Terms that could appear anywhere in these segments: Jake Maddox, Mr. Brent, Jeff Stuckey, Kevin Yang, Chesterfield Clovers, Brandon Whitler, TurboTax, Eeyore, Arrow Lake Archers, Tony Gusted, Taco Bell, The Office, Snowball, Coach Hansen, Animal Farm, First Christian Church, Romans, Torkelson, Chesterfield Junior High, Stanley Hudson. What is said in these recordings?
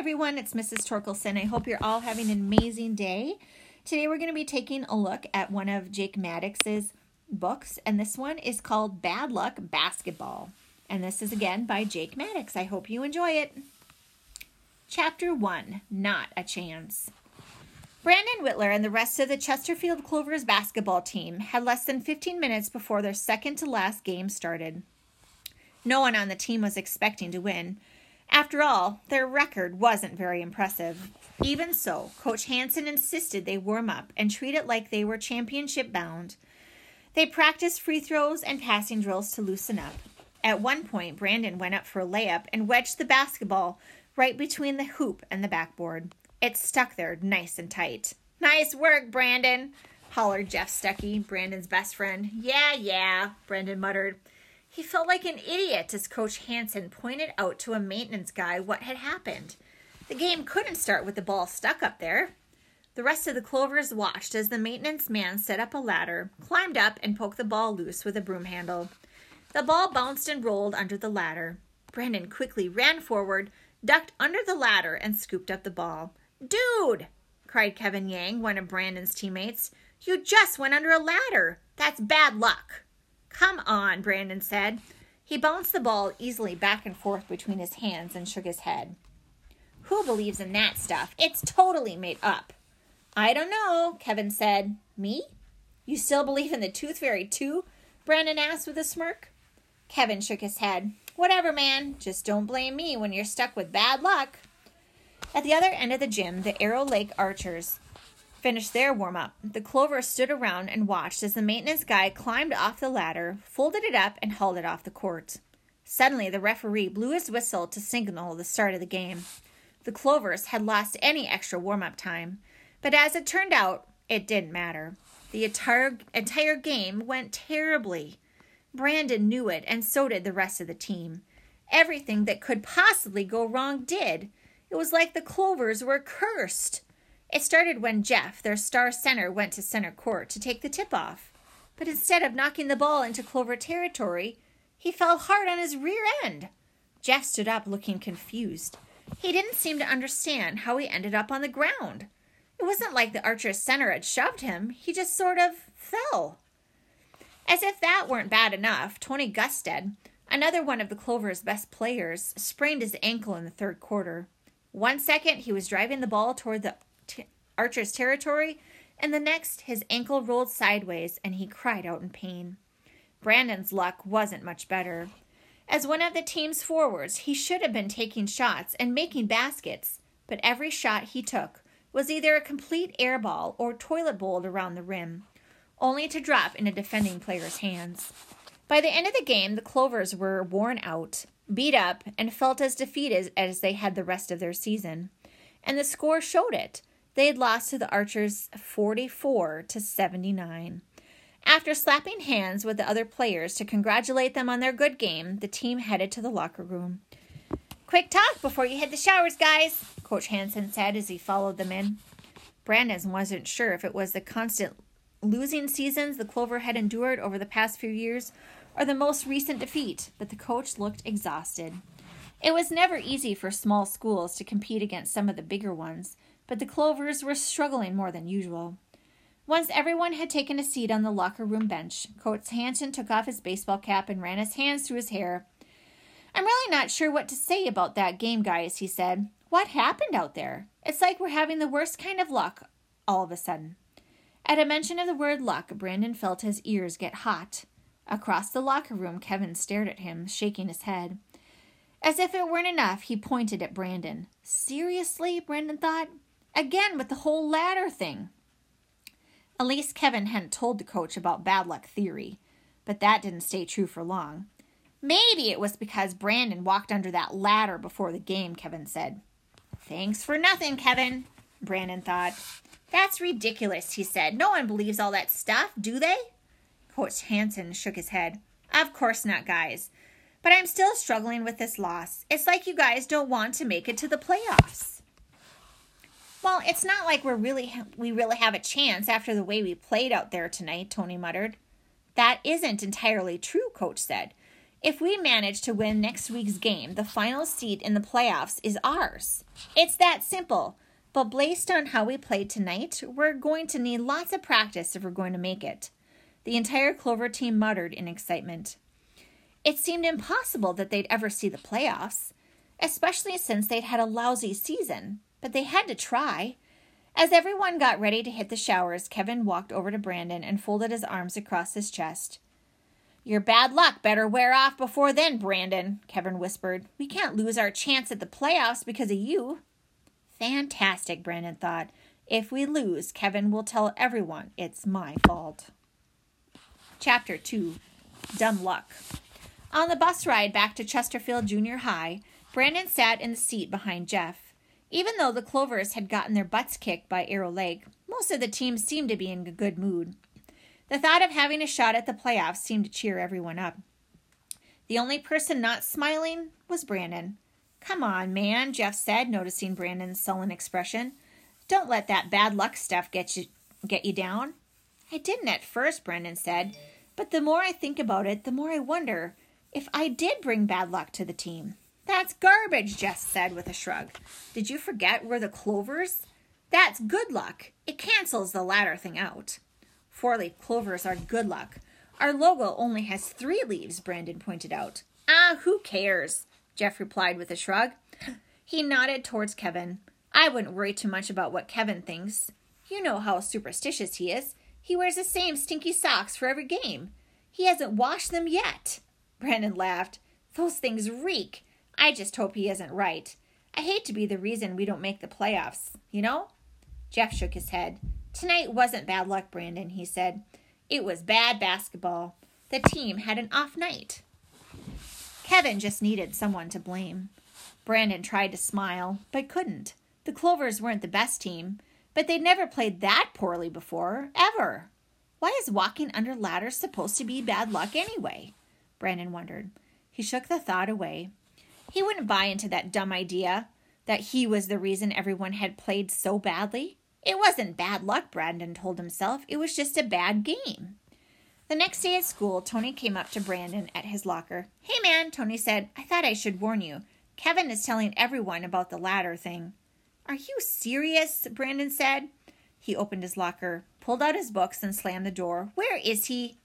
everyone, it's Mrs. Torkelson. I hope you're all having an amazing day. Today we're going to be taking a look at one of Jake Maddox's books, and this one is called Bad-Luck Basketball. And this is again by Jake Maddox. I hope you enjoy it. Chapter 1, Not a Chance. Brandon Whitler and the rest of the Chesterfield Clovers basketball team had less than 15 minutes before their second-to-last game started. No one on the team was expecting to win. After all, their record wasn't very impressive. Even so, Coach Hansen insisted they warm up and treat it like they were championship-bound. They practiced free throws and passing drills to loosen up. At one point, Brandon went up for a layup and wedged the basketball right between the hoop and the backboard. It stuck there nice and tight. "Nice work, Brandon," hollered Jeff Stuckey, Brandon's best friend. Yeah, Brandon muttered. He felt like an idiot as Coach Hansen pointed out to a maintenance guy what had happened. The game couldn't start with the ball stuck up there. The rest of the Clovers watched as the maintenance man set up a ladder, climbed up, and poked the ball loose with a broom handle. The ball bounced and rolled under the ladder. Brandon quickly ran forward, ducked under the ladder, and scooped up the ball. "Dude," cried Kevin Yang, one of Brandon's teammates, "you just went under a ladder. That's bad luck." "Come on," Brandon said. He bounced the ball easily back and forth between his hands and shook his head. "Who believes in that stuff? It's totally made up." "I don't know," Kevin said. "Me? You still believe in the tooth fairy too?" Brandon asked with a smirk. Kevin shook his head. "Whatever, man. Just don't blame me when you're stuck with bad luck." At the other end of the gym, the Arrow Lake Archers finished their warm-up. The Clovers stood around and watched as the maintenance guy climbed off the ladder, folded it up, and hauled it off the court. Suddenly, the referee blew his whistle to signal the start of the game. The Clovers had lost any extra warm-up time, but as it turned out, it didn't matter. The entire game went terribly. Brandon knew it, and so did the rest of the team. Everything that could possibly go wrong did. It was like the Clovers were cursed. It started when Jeff, their star center, went to center court to take the tip-off. But instead of knocking the ball into Clover territory, he fell hard on his rear end. Jeff stood up looking confused. He didn't seem to understand how he ended up on the ground. It wasn't like the Archer's center had shoved him. He just sort of fell. As if that weren't bad enough, Tony Gusted, another one of the Clover's best players, sprained his ankle in the third quarter. 1 second, he was driving the ball toward the Archer's territory, and the next, his ankle rolled sideways, and he cried out in pain. Brandon's luck wasn't much better. As one of the team's forwards, he should have been taking shots and making baskets, but every shot he took was either a complete air ball or toilet bowled around the rim, only to drop in a defending player's hands. By the end of the game, the Clovers were worn out, beat up, and felt as defeated as they had the rest of their season. And the score showed it. They had lost to the Archers 44-79. After slapping hands with the other players to congratulate them on their good game, the team headed to the locker room. "Quick talk before you hit the showers, guys," Coach Hansen said as he followed them in. Brandon wasn't sure if it was the constant losing seasons the Clover had endured over the past few years or the most recent defeat, but the coach looked exhausted. It was never easy for small schools to compete against some of the bigger ones, but the Clovers were struggling more than usual. Once everyone had taken a seat on the locker room bench, Coach Hansen took off his baseball cap and ran his hands through his hair. "I'm really not sure what to say about that game, guys," he said. "What happened out there? It's like we're having the worst kind of luck all of a sudden." At a mention of the word luck, Brandon felt his ears get hot. Across the locker room, Kevin stared at him, shaking his head. As if it weren't enough, he pointed at Brandon. "Seriously?" Brandon thought. "Again with the whole ladder thing." At least Kevin hadn't told the coach about bad luck theory, but that didn't stay true for long. "Maybe it was because Brandon walked under that ladder before the game," Kevin said. "Thanks for nothing, Kevin," Brandon thought. "That's ridiculous," he said. "No one believes all that stuff, do they?" Coach Hansen shook his head. "Of course not, guys. But I'm still struggling with this loss. It's like you guys don't want to make it to the playoffs." "Well, it's not like we really have a chance after the way we played out there tonight," Tony muttered. "That isn't entirely true," Coach said. If we manage to win next week's game, the final seed in the playoffs is ours. It's that simple. But based on how we played tonight, we're going to need lots of practice if we're going to make it. The entire Clover team muttered in excitement. It seemed impossible that they'd ever see the playoffs, especially since they'd had a lousy season, but they had to try. As everyone got ready to hit the showers, Kevin walked over to Brandon and folded his arms across his chest. "Your bad luck better wear off before then, Brandon," Kevin whispered. "We can't lose our chance at the playoffs because of you." Fantastic, Brandon thought. If we lose, Kevin will tell everyone it's my fault. Chapter 2. Dumb Luck. On the bus ride back to Chesterfield Junior High, Brandon sat in the seat behind Jeff. Even though the Clovers had gotten their butts kicked by Arrow Lake, most of the team seemed to be in a good mood. The thought of having a shot at the playoffs seemed to cheer everyone up. The only person not smiling was Brandon. "Come on, man," Jeff said, noticing Brandon's sullen expression. "Don't let that bad luck stuff get you down." "I didn't at first," Brandon said, "but the more I think about it, the more I wonder if I did bring bad luck to the team." "That's garbage," Jeff said with a shrug. "Did you forget we're the Clovers? That's good luck. It cancels the latter thing out." "Four-leaf clovers are good luck. Our logo only has 3 leaves," Brandon pointed out. "Ah, who cares?" Jeff replied with a shrug. He nodded towards Kevin. "I wouldn't worry too much about what Kevin thinks. You know how superstitious he is. He wears the same stinky socks for every game. He hasn't washed them yet." Brandon laughed. "Those things reek. I just hope he isn't right. I hate to be the reason we don't make the playoffs, you know?" Jeff shook his head. "Tonight wasn't bad luck, Brandon," he said. "It was bad basketball. The team had an off night. Kevin just needed someone to blame." Brandon tried to smile, but couldn't. The Clovers weren't the best team, but they'd never played that poorly before, ever. Why is walking under ladders supposed to be bad luck anyway? Brandon wondered. He shook the thought away. He wouldn't buy into that dumb idea that he was the reason everyone had played so badly. It wasn't bad luck, Brandon told himself. It was just a bad game. The next day at school, Tony came up to Brandon at his locker. "Hey, man," Tony said. "I thought I should warn you. Kevin is telling everyone about the ladder thing." "Are you serious?" Brandon said. He opened his locker, pulled out his books, and slammed the door. "Where is he?"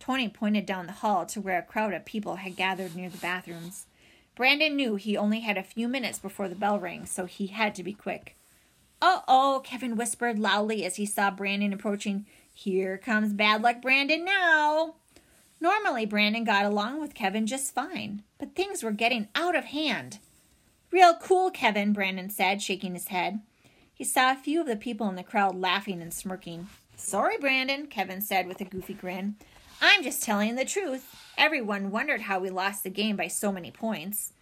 Tony pointed down the hall to where a crowd of people had gathered near the bathrooms. Brandon knew he only had a few minutes before the bell rang, so he had to be quick. "Uh-oh," Kevin whispered loudly as he saw Brandon approaching. "Here comes bad luck Brandon now." Normally, Brandon got along with Kevin just fine, but things were getting out of hand. "Real cool, Kevin," Brandon said, shaking his head. He saw a few of the people in the crowd laughing and smirking. "Sorry, Brandon," Kevin said with a goofy grin. "I'm just telling the truth. Everyone wondered how we lost the game by so many points."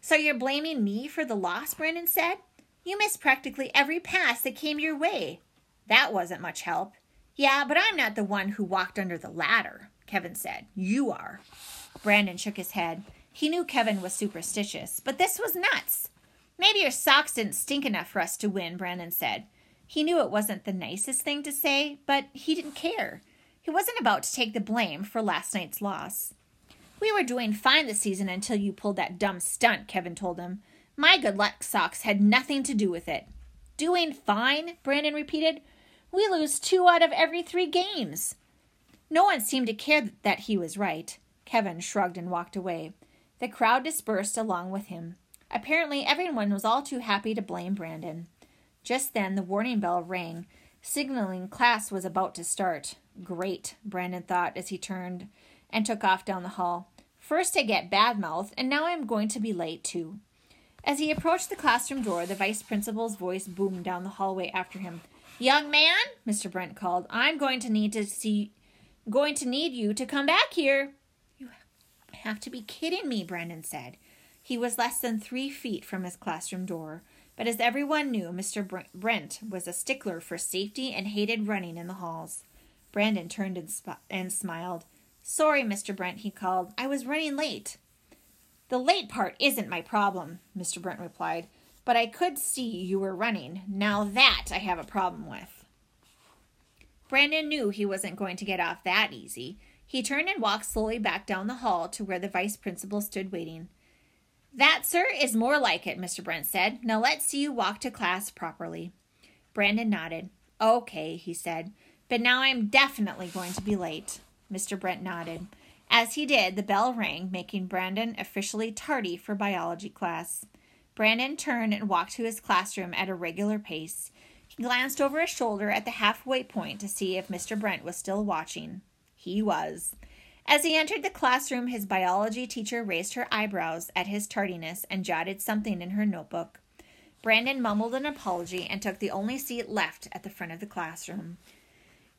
"So you're blaming me for the loss," Brandon said. "You missed practically every pass that came your way. That wasn't much help." "Yeah, but I'm not the one who walked under the ladder," Kevin said. "You are." Brandon shook his head. He knew Kevin was superstitious, but this was nuts. "Maybe your socks didn't stink enough for us to win," Brandon said. He knew it wasn't the nicest thing to say, but he didn't care. He wasn't about to take the blame for last night's loss. "We were doing fine this season until you pulled that dumb stunt," Kevin told him. "My good luck socks had nothing to do with it." "Doing fine?" Brandon repeated. "We lose 2 out of every 3 games." No one seemed to care that he was right. Kevin shrugged and walked away. The crowd dispersed along with him. Apparently, everyone was all too happy to blame Brandon. Just then, the warning bell rang, signaling class was about to start. "Great," Brandon thought as he turned and took off down the hall. "First I get badmouthed, and now I'm going to be late, too." As he approached the classroom door, the vice principal's voice boomed down the hallway after him. "Young man," Mr. Brent called, "I'm going to need you to come back here." "You have to be kidding me," Brandon said. He was less than 3 feet from his classroom door, but as everyone knew, Mr. Brent was a stickler for safety and hated running in the halls. Brandon turned and smiled. "Sorry, Mr. Brent," he called. "I was running late." "The late part isn't my problem," Mr. Brent replied, "but I could see you were running. Now that I have a problem with." Brandon knew he wasn't going to get off that easy. He turned and walked slowly back down the hall to where the vice principal stood waiting. "That, sir, is more like it," Mr. Brent said. "Now let's see you walk to class properly." Brandon nodded. "Okay," he said, "but now I'm definitely going to be late." Mr. Brent nodded. As he did, the bell rang, making Brandon officially tardy for biology class. Brandon turned and walked to his classroom at a regular pace. He glanced over his shoulder at the halfway point to see if Mr. Brent was still watching. He was. As he entered the classroom, his biology teacher raised her eyebrows at his tardiness and jotted something in her notebook. Brandon mumbled an apology and took the only seat left at the front of the classroom.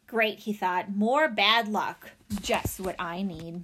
"Great," he thought. "More bad luck. Just what I need."